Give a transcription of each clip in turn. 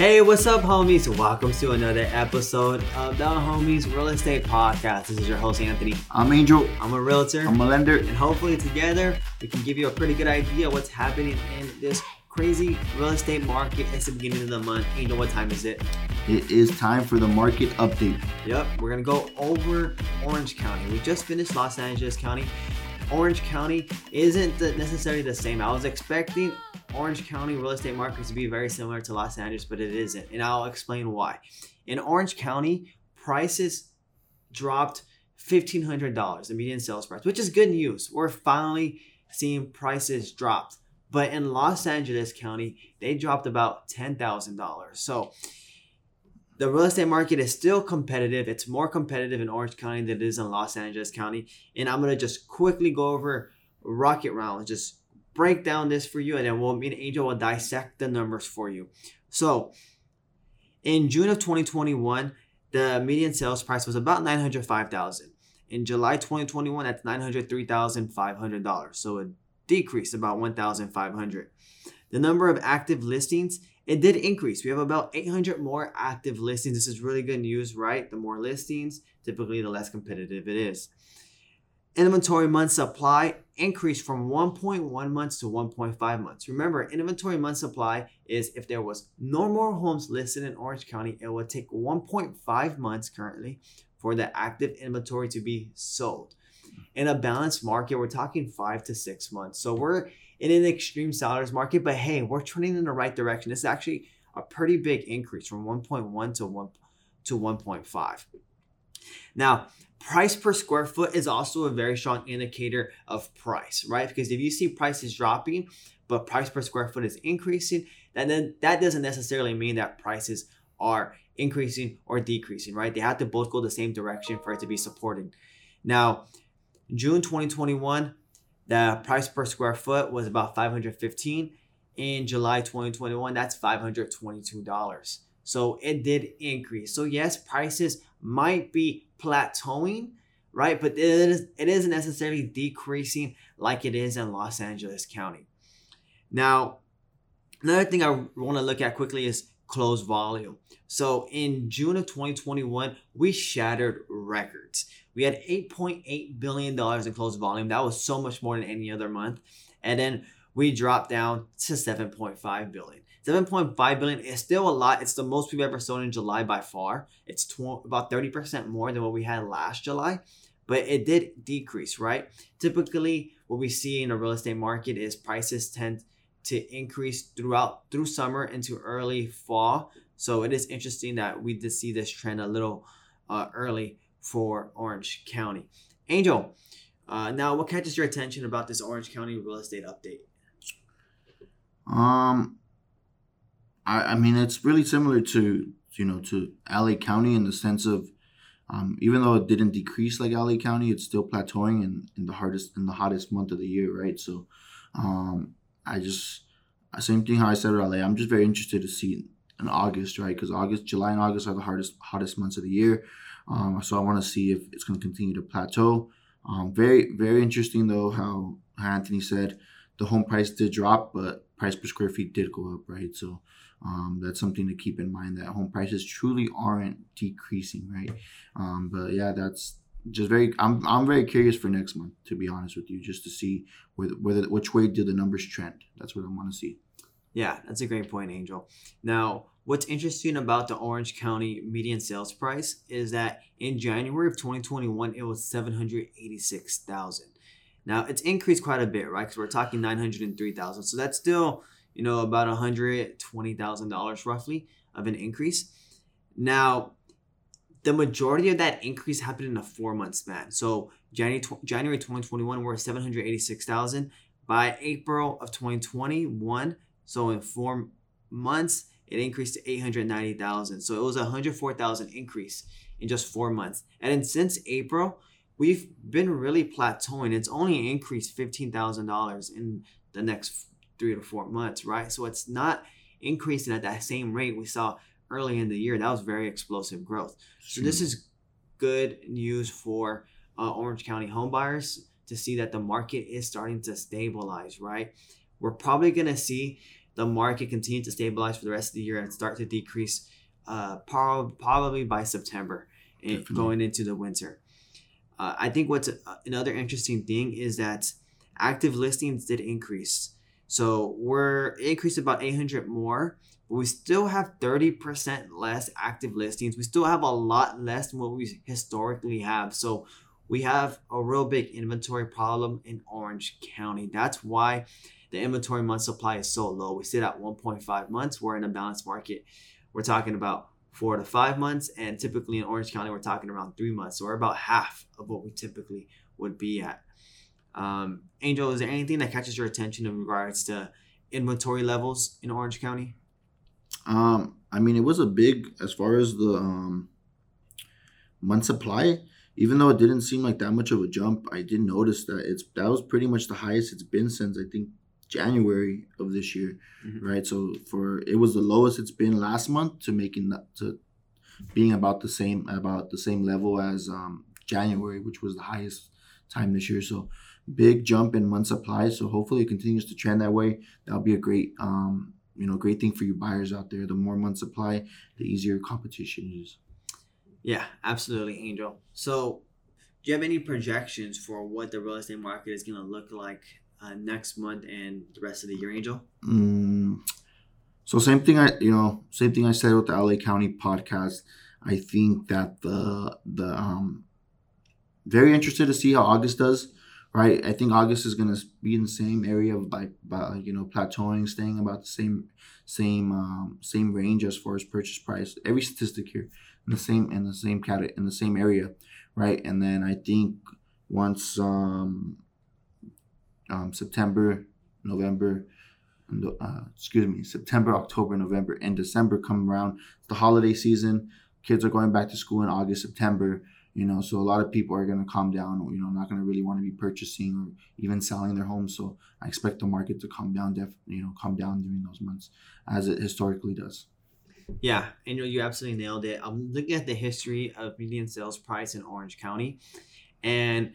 Hey, what's up, homies? Welcome to another episode of the Homies Real Estate Podcast. This is your host, Anthony. I'm Angel. I'm a realtor. I'm a lender. And hopefully together, we can give you a pretty good idea of what's happening in this crazy real estate market at the beginning of the month. Angel, what time is it? It is time for the market update. Yep, we're going to go over Orange County. We just finished Los Angeles County. Orange County isn't necessarily the same. I was expecting Orange County real estate markets to be very similar to Los Angeles, but it isn't, and I'll explain why. In Orange County, prices dropped $1,500, the median sales price, which is good news. We're finally seeing prices dropped. But in Los Angeles County, they dropped about $10,000. So the real estate market is still competitive. It's more competitive in Orange County than it is in Los Angeles County. And I'm going to just quickly go over Rocket Roundup, just break down this for you, and then me and Angel will dissect the numbers for you. So in June of 2021, the median sales price was about $905,000. In July 2021, that's $903,500. So it decreased about $1,500. The number of active listings, it did increase. We have about 800 more active listings. This is really good news, right? The more listings, typically the less competitive it is. Inventory month supply increased from 1.1 months to 1.5 months. Remember, inventory month supply is if there was no more homes listed in Orange County, it would take 1.5 months currently for the active inventory to be sold. In a balanced market, we're talking 5 to 6 months. So we're in an extreme seller's market, but hey, we're trending in the right direction. This is actually a pretty big increase from 1.1 to 1.5. Now, price per square foot is also a very strong indicator of price, right? Because if you see prices dropping, but price per square foot is increasing, then that doesn't necessarily mean that prices are increasing or decreasing, right? They have to both go the same direction for it to be supported. Now, June 2021, the price per square foot was about $515. In July 2021, that's $522. So it did increase. So yes, prices might be plateauing, right? But it isn't necessarily decreasing like it is in Los Angeles County. Now, another thing I want to look at quickly is closed volume. So in June of 2021, we shattered records. We had $8.8 billion in closed volume. That was so much more than any other month. And then we dropped down to $7.5 billion. $7.5 billion is still a lot. It's the most we've ever sold in July by far. It's about 30% more than what we had last July, but it did decrease, right? Typically, what we see in the real estate market is prices tend to increase through summer into early fall. So it is interesting that we did see this trend a little early for Orange County. Angel, now what catches your attention about this Orange County real estate update? I mean, it's really similar to, to LA County in the sense of, even though it didn't decrease like LA County, it's still plateauing in the hottest month of the year, right? So, same thing how I said about LA. I'm just very interested to see in August, right? Because July and August are the hottest months of the year. So I want to see if it's going to continue to plateau. Very, very interesting though how Anthony said the home price did drop, but price per square feet did go up, right? So that's something to keep in mind, that home prices truly aren't decreasing, right? But yeah, that's just I'm very curious for next month, to be honest with you, just to see which way do the numbers trend. That's what I want to see. Yeah, that's a great point, Angel. Now, what's interesting about the Orange County median sales price is that in January of 2021, it was $786,000. Now, it's increased quite a bit, right? Because we're talking $903,000. So that's still, about $120,000 roughly of an increase. Now, the majority of that increase happened in a 4-month span. So January 2021, we're at $786,000. By April of 2021, so in 4 months, it increased to $890,000. So it was a $104,000 increase in just 4 months. And then since April, we've been really plateauing. It's only increased $15,000 in the next 3 to 4 months, right? So it's not increasing at that same rate we saw early in the year. That was very explosive growth. Sure. So this is good news for Orange County home buyers to see that the market is starting to stabilize, right? We're probably going to see the market continue to stabilize for the rest of the year and start to decrease probably by September and going into the winter. I think what's another interesting thing is that active listings did increase. So we're increased about 800 more, but we still have 30% less active listings. We still have a lot less than what we historically have. So we have a real big inventory problem in Orange County. That's why the inventory month supply is so low. We sit at 1.5 months. We're in a balanced market. We're talking about 4 to 5 months. And typically in Orange County, we're talking around 3 months. So we're about half of what we typically would be at. Angel, is there anything that catches your attention in regards to inventory levels in Orange County? I mean, it was a big, as far as the month supply, even though it didn't seem like that much of a jump, I did notice that that was pretty much the highest it's been since, I think, January of this year, right? So it was the lowest it's been last month to being about the same level as January, which was the highest time this year. So big jump in month supply. So hopefully it continues to trend that way. That'll be a great, great thing for you buyers out there. The more month supply, the easier competition is. Yeah, absolutely, Angel. So do you have any projections for what the real estate market is going to look like next month and the rest of the year, Angel? So same thing I said with the LA County podcast. I think that very interested to see how August does, right? I think August is going to be in the same area of plateauing, staying about the same range as far as purchase price. Every statistic here in the same area, right? And then I think once September, November, September, October, November, and December come around, it's the holiday season. Kids are going back to school in August, September. So a lot of people are going to calm down, not going to really want to be purchasing or even selling their homes. So I expect the market to calm down during those months as it historically does. Yeah, and you absolutely nailed it. I'm looking at the history of median sales price in Orange County, and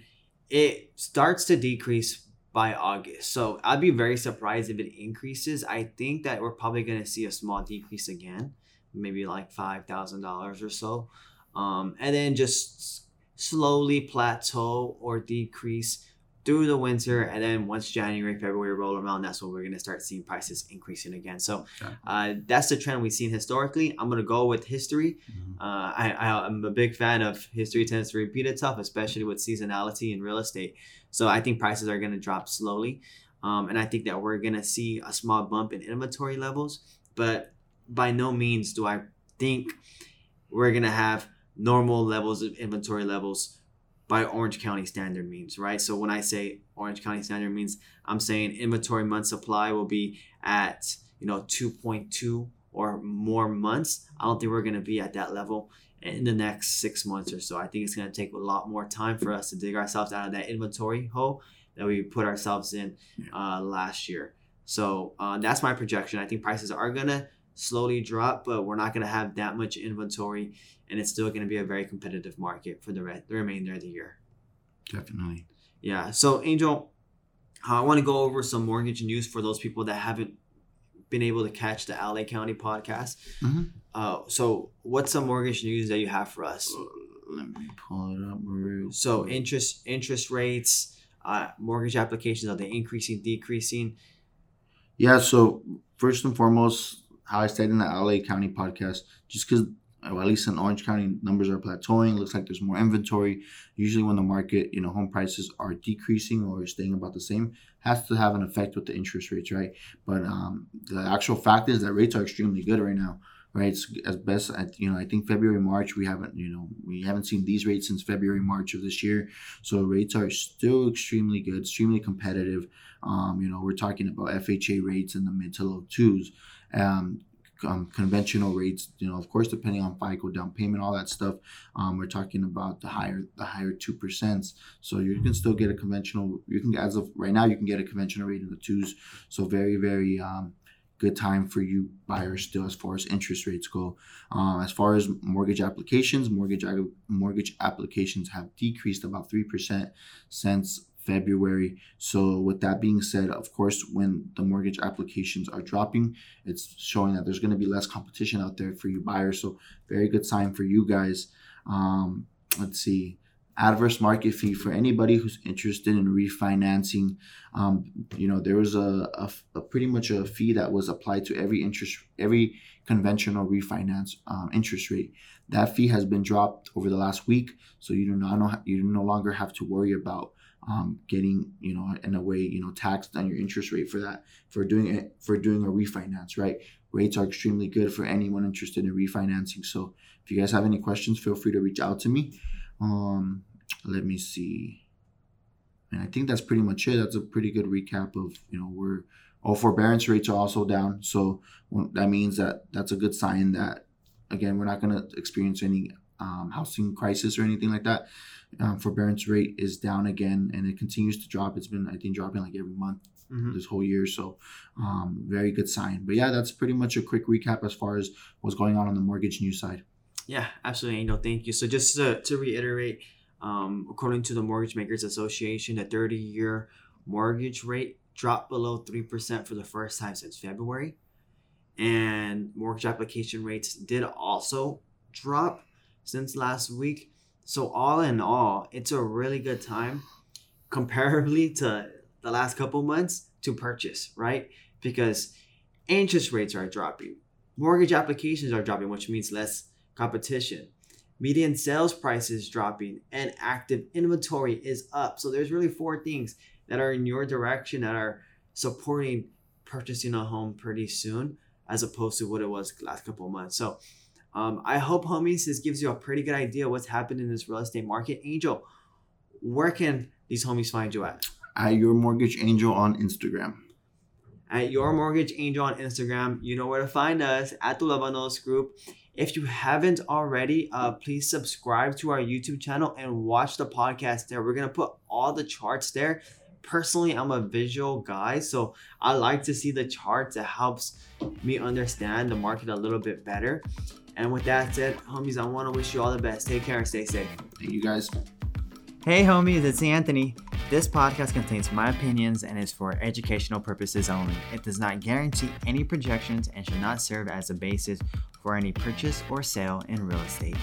it starts to decrease by August. So I'd be very surprised if it increases. I think that we're probably going to see a small decrease again, maybe like $5,000 or so. And then just slowly plateau or decrease through the winter. And then once January, February roll around, that's when we're going to start seeing prices increasing again. So that's the trend we've seen historically. I'm going to go with history. I'm a big fan of history tends to repeat itself, especially with seasonality in real estate. So I think prices are going to drop slowly. And I think that we're going to see a small bump in inventory levels. But by no means do I think we're going to have normal levels of inventory levels by Orange County standard means, right? So when I say Orange County standard means, I'm saying inventory month supply will be at 2.2 or more months. I don't think we're going to be at that level in the next 6 months or so. I think it's going to take a lot more time for us to dig ourselves out of that inventory hole that we put ourselves in last year. So that's my projection. I think prices are going to slowly drop, but we're not going to have that much inventory, and it's still going to be a very competitive market for the remainder of the year. Definitely. Yeah. So Angel, I want to go over some mortgage news for those people that haven't been able to catch the LA County podcast. So what's some mortgage news that you have for us? Let me pull it up real quick. So interest rates, mortgage applications, are they increasing, decreasing? Yeah. So first and foremost, how I said in the LA County podcast, just because, well, at least in Orange County, numbers are plateauing. Looks like there's more inventory. Usually when the market, home prices are decreasing or staying about the same, has to have an effect with the interest rates, right? But the actual fact is that rates are extremely good right now, right? It's as best, I think February, March, we haven't seen these rates since February, March of this year. So rates are still extremely good, extremely competitive. We're talking about FHA rates in the mid to low twos. Conventional rates, of course, depending on FICO, down payment, all that stuff. We're talking about the higher 2%. So you can still get a conventional. As of right now, you can get a conventional rate in the twos. So very, very good time for you buyers still as far as interest rates go. As far as mortgage applications have decreased about 3% since February. So with that being said, of course, when the mortgage applications are dropping, it's showing that there's going to be less competition out there for you buyers. So very good sign for you guys. Let's see. Adverse market fee for anybody who's interested in refinancing. There was a pretty much a fee that was applied to every conventional refinance interest rate. That fee has been dropped over the last week, so you no longer have to worry about getting taxed on your interest rate for that for doing a refinance. Right, rates are extremely good for anyone interested in refinancing. So if you guys have any questions, feel free to reach out to me. Let me see. And I think that's pretty much it. That's a pretty good recap of, forbearance rates are also down. So that means that's a good sign that, again, we're not going to experience any housing crisis or anything like that. Forbearance rate is down again, and it continues to drop. It's been, I think, dropping like every month this whole year. So very good sign. But yeah, that's pretty much a quick recap as far as what's going on the mortgage news side. Yeah, absolutely, Angel. Thank you. So just to reiterate, according to the Mortgage Bankers Association, the 30-year mortgage rate dropped below 3% for the first time since February. And mortgage application rates did also drop since last week. So all in all, it's a really good time comparably to the last couple months to purchase, right? Because interest rates are dropping. Mortgage applications are dropping, which means less competition, median sales price is dropping, and active inventory is up. So there's really four things that are in your direction that are supporting purchasing a home pretty soon, as opposed to what it was last couple of months. So I hope, homies, this gives you a pretty good idea what's happening in this real estate market. Angel, where can these homies find you at? At Your Mortgage Angel on Instagram. At Your Mortgage Angel on Instagram. You know where to find us, at the Labanos Group. If you haven't already, please subscribe to our YouTube channel and watch the podcast there. We're going to put all the charts there. Personally, I'm a visual guy, so I like to see the charts. It helps me understand the market a little bit better. And with that said, homies, I want to wish you all the best. Take care and stay safe. Thank you, guys. Hey, homies, it's Anthony. This podcast contains my opinions and is for educational purposes only. It does not guarantee any projections and should not serve as a basis for any purchase or sale in real estate.